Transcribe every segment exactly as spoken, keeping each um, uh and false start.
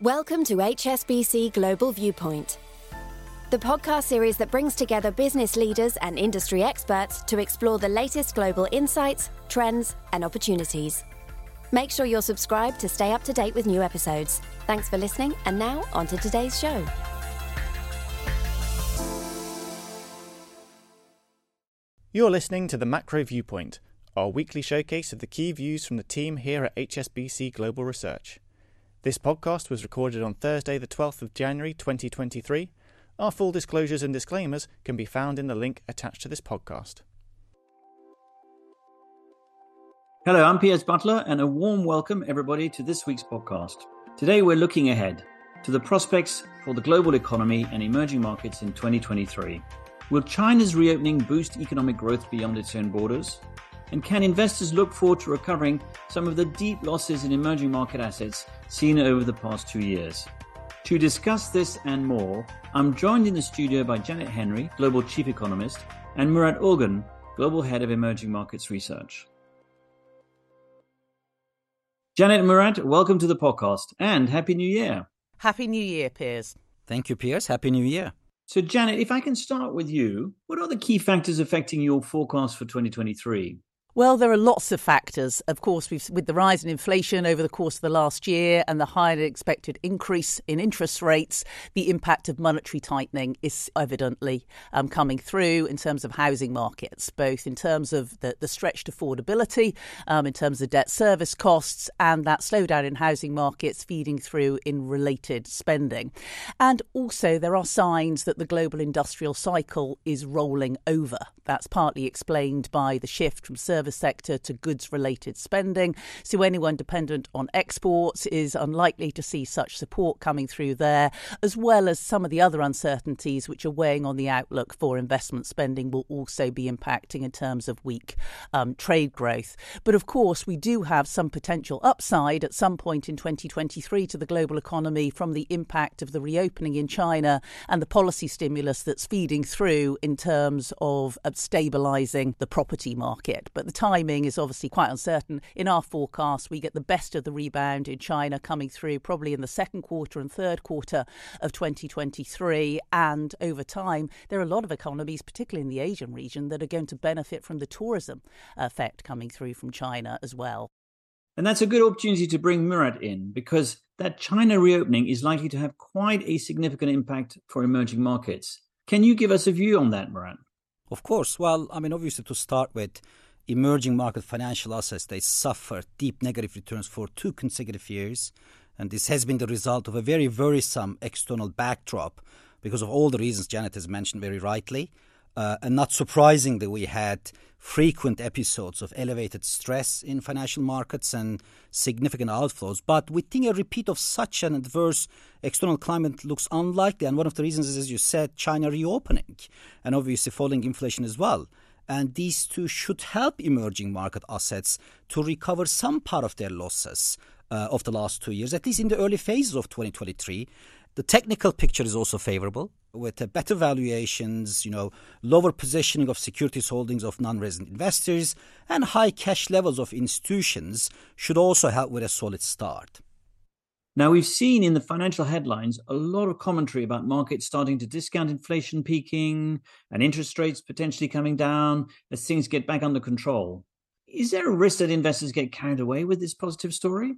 Welcome to H S B C Global Viewpoint, the podcast series that brings together business leaders and industry experts to explore the latest global insights, trends, and opportunities. Make sure you're subscribed to stay up to date with new episodes. Thanks for listening, and now on to today's show. You're listening to the Macro Viewpoint, our weekly showcase of the key views from the team here at H S B C Global Research. This podcast was recorded on Thursday, the twelfth of January, twenty twenty-three. Our full disclosures and disclaimers can be found in the link attached to this podcast. Hello, I'm Piers Butler, and a warm welcome, everybody, to this week's podcast. Today, we're looking ahead to the prospects for the global economy and emerging markets in twenty twenty-three. Will China's reopening boost economic growth beyond its own borders? And can investors look forward to recovering some of the deep losses in emerging market assets seen over the past two years? To discuss this and more, I'm joined in the studio by Janet Henry, Global Chief Economist, and Murat Organ, Global Head of Emerging Markets Research. Janet and Murat, welcome to the podcast, and Happy New Year. Happy New Year, Piers. Thank you, Piers. Happy New Year. So, Janet, if I can start with you, what are the key factors affecting your forecast for twenty twenty-three? Well, there are lots of factors. Of course, we've, with the rise in inflation over the course of the last year and the higher than expected increase in interest rates, the impact of monetary tightening is evidently um, coming through in terms of housing markets, both in terms of the, the stretched affordability, um, in terms of debt service costs, and that slowdown in housing markets feeding through in related spending. And also, there are signs that the global industrial cycle is rolling over. That's partly explained by the shift from service sector to goods-related spending. So anyone dependent on exports is unlikely to see such support coming through there, as well as some of the other uncertainties which are weighing on the outlook for investment spending will also be impacting in terms of weak um, trade growth. But of course, we do have some potential upside at some point in twenty twenty-three to the global economy from the impact of the reopening in China and the policy stimulus that's feeding through in terms of, of stabilising the property market. But the timing is obviously quite uncertain. In our forecast, we get the best of the rebound in China coming through probably in the second quarter and third quarter of twenty twenty-three. And over time, there are a lot of economies, particularly in the Asian region, that are going to benefit from the tourism effect coming through from China as well. And that's a good opportunity to bring Murat in, because that China reopening is likely to have quite a significant impact for emerging markets. Can you give us a view on that, Murat? Of course. Well, I mean, obviously, to start with, emerging market financial assets, they suffered deep negative returns for two consecutive years. And this has been the result of a very worrisome external backdrop because of all the reasons Janet has mentioned very rightly. Uh, and not surprisingly, we had frequent episodes of elevated stress in financial markets and significant outflows. But we think a repeat of such an adverse external climate looks unlikely. And one of the reasons is, as you said, China reopening and obviously falling inflation as well. And these two should help emerging market assets to recover some part of their losses uh, of the last two years, at least in the early phases of twenty twenty-three. The technical picture is also favorable, with uh, better valuations, you know, lower positioning of securities holdings of non-resident investors, and high cash levels of institutions should also help with a solid start. Now, we've seen in the financial headlines a lot of commentary about markets starting to discount inflation peaking and interest rates potentially coming down as things get back under control. Is there a risk that investors get carried away with this positive story?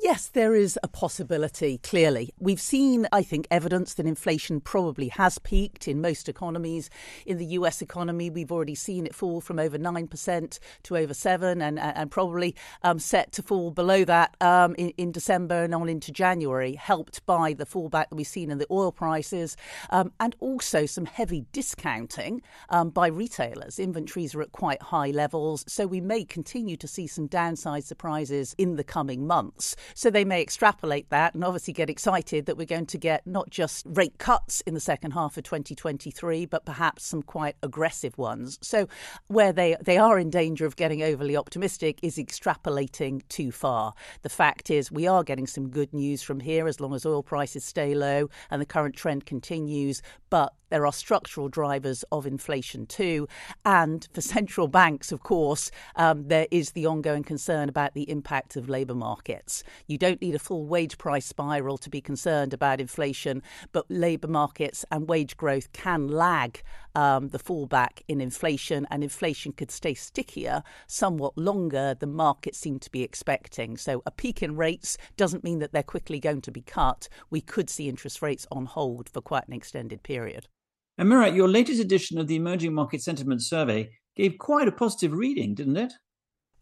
Yes, there is a possibility, clearly. We've seen, I think, evidence that inflation probably has peaked in most economies. In the U S economy, we've already seen it fall from over nine percent to over seven percent and, and probably um, set to fall below that um, in, in December and on into January, helped by the fallback that we've seen in the oil prices um, and also some heavy discounting um, by retailers. Inventories are at quite high levels, so we may continue to see some downside surprises in the coming months. So they may extrapolate that and obviously get excited that we're going to get not just rate cuts in the second half of twenty twenty-three, but perhaps some quite aggressive ones. So where they, they are in danger of getting overly optimistic is extrapolating too far. The fact is we are getting some good news from here as long as oil prices stay low and the current trend continues, but There are structural drivers of inflation too. And for central banks, of course, um, there is the ongoing concern about the impact of labour markets. You don't need a full wage price spiral to be concerned about inflation, but labour markets and wage growth can lag um, the fallback in inflation, and inflation could stay stickier somewhat longer than markets seem to be expecting. So a peak in rates doesn't mean that they're quickly going to be cut. We could see interest rates on hold for quite an extended period. And Murat, your latest edition of the Emerging Market Sentiment Survey gave quite a positive reading, didn't it?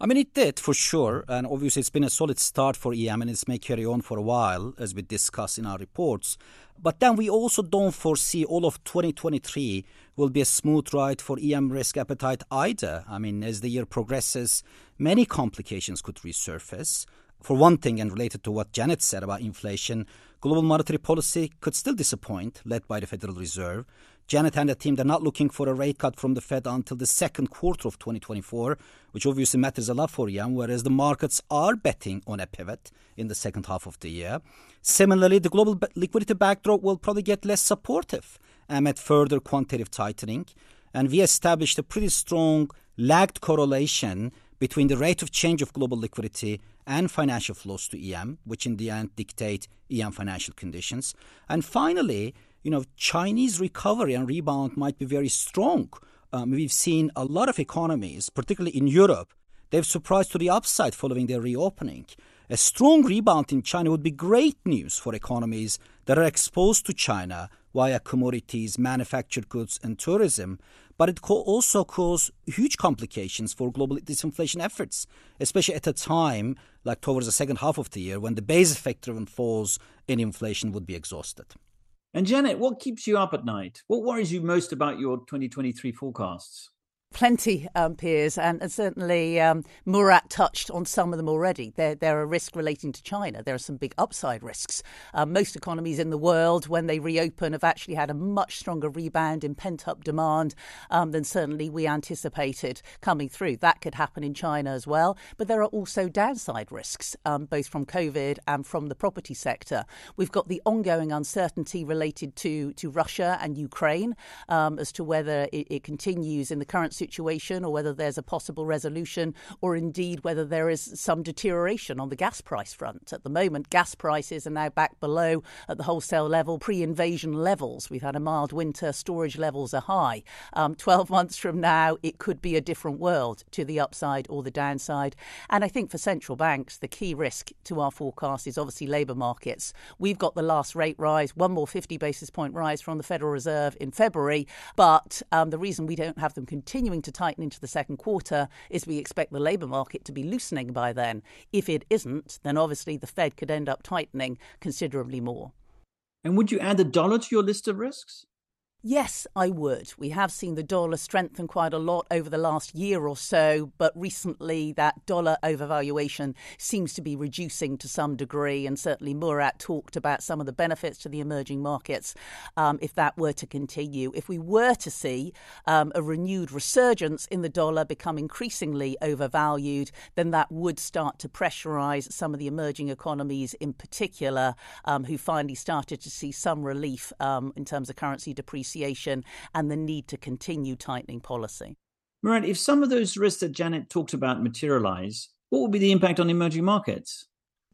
I mean, it did for sure. And obviously, it's been a solid start for E M, and it may carry on for a while, as we discuss in our reports. But then we also don't foresee all of twenty twenty-three will be a smooth ride for E M risk appetite either. I mean, as the year progresses, many complications could resurface. For one thing, and related to what Janet said about inflation, global monetary policy could still disappoint, led by the Federal Reserve. Janet and her team, they're not looking for a rate cut from the Fed until the second quarter of twenty twenty-four, which obviously matters a lot for E M, whereas the markets are betting on a pivot in the second half of the year. Similarly, the global liquidity backdrop will probably get less supportive amid further quantitative tightening. And we established a pretty strong lagged correlation between the rate of change of global liquidity and financial flows to E M, which in the end dictate E M financial conditions. And finally, you know, Chinese recovery and rebound might be very strong. Um, we've seen a lot of economies, particularly in Europe, they've surprised to the upside following their reopening. A strong rebound in China would be great news for economies that are exposed to China via commodities, manufactured goods, and tourism. But it could also cause huge complications for global disinflation efforts, especially at a time like towards the second half of the year when the base effect-driven falls in inflation would be exhausted. And Janet, what keeps you up at night? What worries you most about your twenty twenty-three forecasts? Plenty, um, Piers, and, and certainly um, Murat touched on some of them already. There, there are risks relating to China. There are some big upside risks. Uh, most economies in the world, when they reopen, have actually had a much stronger rebound in pent-up demand um, than certainly we anticipated coming through. That could happen in China as well. But there are also downside risks, um, both from COVID and from the property sector. We've got the ongoing uncertainty related to, to Russia and Ukraine um, as to whether it, it continues in the current situation or whether there's a possible resolution, or indeed whether there is some deterioration on the gas price front. At the moment, gas prices are now back below at the wholesale level, pre-invasion levels. We've had a mild winter, storage levels are high. Um, twelve months from now, it could be a different world, to the upside or the downside. And I think for central banks, the key risk to our forecast is obviously labour markets. We've got the last rate rise, one more fifty basis point rise from the Federal Reserve in February. But um, the reason we don't have them continue to tighten into the second quarter is we expect the labour market to be loosening by then. If it isn't, then obviously the Fed could end up tightening considerably more. And would you add the dollar to your list of risks? Yes, I would. We have seen the dollar strengthen quite a lot over the last year or so, but recently that dollar overvaluation seems to be reducing to some degree, and certainly Murat talked about some of the benefits to the emerging markets um, if that were to continue. If we were to see um, a renewed resurgence in the dollar become increasingly overvalued, then that would start to pressurise some of the emerging economies in particular, um, who finally started to see some relief um, in terms of currency depreciation and the need to continue tightening policy. Murat, if some of those risks that Janet talked about materialise, what would be the impact on emerging markets?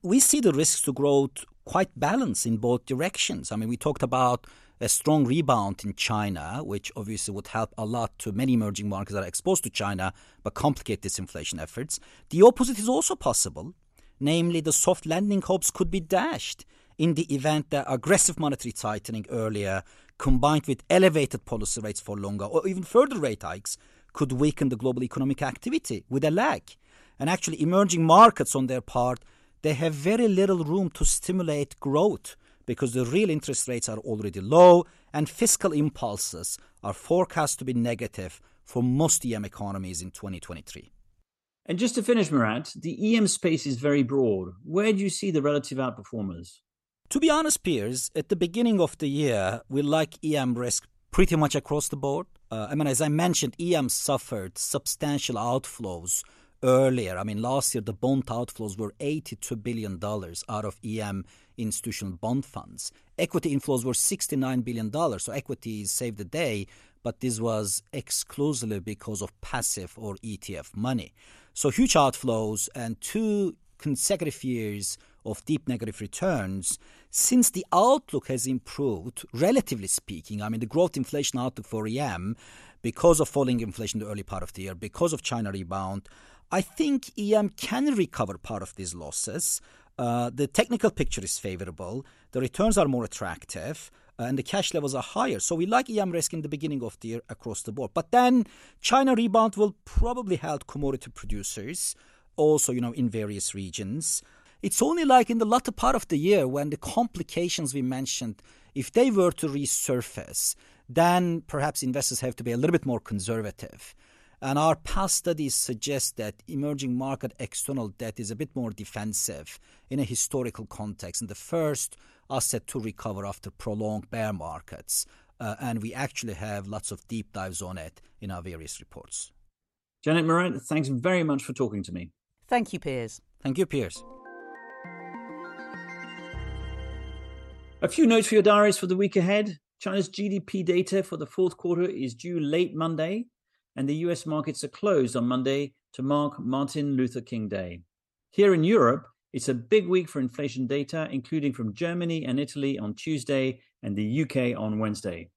We see the risks to growth quite balanced in both directions. I mean, we talked about a strong rebound in China, which obviously would help a lot to many emerging markets that are exposed to China but complicate disinflation efforts. The opposite is also possible, namely the soft landing hopes could be dashed in the event that aggressive monetary tightening earlier combined with elevated policy rates for longer or even further rate hikes could weaken the global economic activity with a lag. And actually emerging markets on their part, they have very little room to stimulate growth because the real interest rates are already low and fiscal impulses are forecast to be negative for most E M economies in twenty twenty-three. And just to finish, Murat, the E M space is very broad. Where do you see the relative outperformers? To be honest, Piers, at the beginning of the year, we like E M risk pretty much across the board. Uh, I mean, as I mentioned, E M suffered substantial outflows earlier. I mean, last year, the bond outflows were eighty-two billion dollars out of E M institutional bond funds. Equity inflows were sixty-nine billion dollars. So equities saved the day, but this was exclusively because of passive or E T F money. So huge outflows and two consecutive years of deep negative returns. Since the outlook has improved, relatively speaking, I mean, the growth inflation outlook for E M, because of falling inflation in the early part of the year, because of China rebound, I think E M can recover part of these losses. Uh, the technical picture is favorable. The returns are more attractive. Uh, and the cash levels are higher. So we like E M risk in the beginning of the year across the board. But then China rebound will probably help commodity producers also, you know, in various regions. It's only like in the latter part of the year when the complications we mentioned, if they were to resurface, then perhaps investors have to be a little bit more conservative. And our past studies suggest that emerging market external debt is a bit more defensive in a historical context. And the first asset to recover after prolonged bear markets. Uh, and we actually have lots of deep dives on it in our various reports. Janet, Murat, thanks very much for talking to me. Thank you, Piers. Thank you, Piers. A few notes for your diaries for the week ahead. China's G D P data for the fourth quarter is due late Monday, and the U S markets are closed on Monday to mark Martin Luther King Day. Here in Europe, it's a big week for inflation data, including from Germany and Italy on Tuesday and the U K on Wednesday.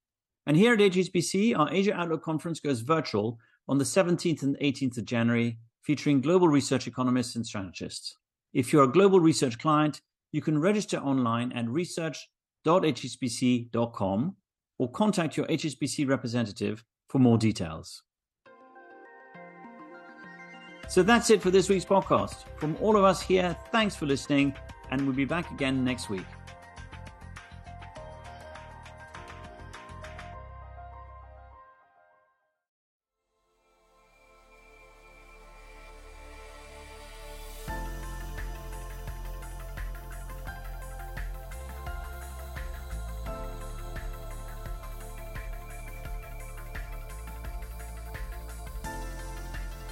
And here at H S B C, our Asia Outlook Conference goes virtual on the seventeenth and eighteenth of January, featuring global research economists and strategists. If you're a global research client, you can register online at research dot h s b c dot com or contact your H S B C representative for more details. So that's it for this week's podcast. From all of us here, thanks for listening, and we'll be back again next week.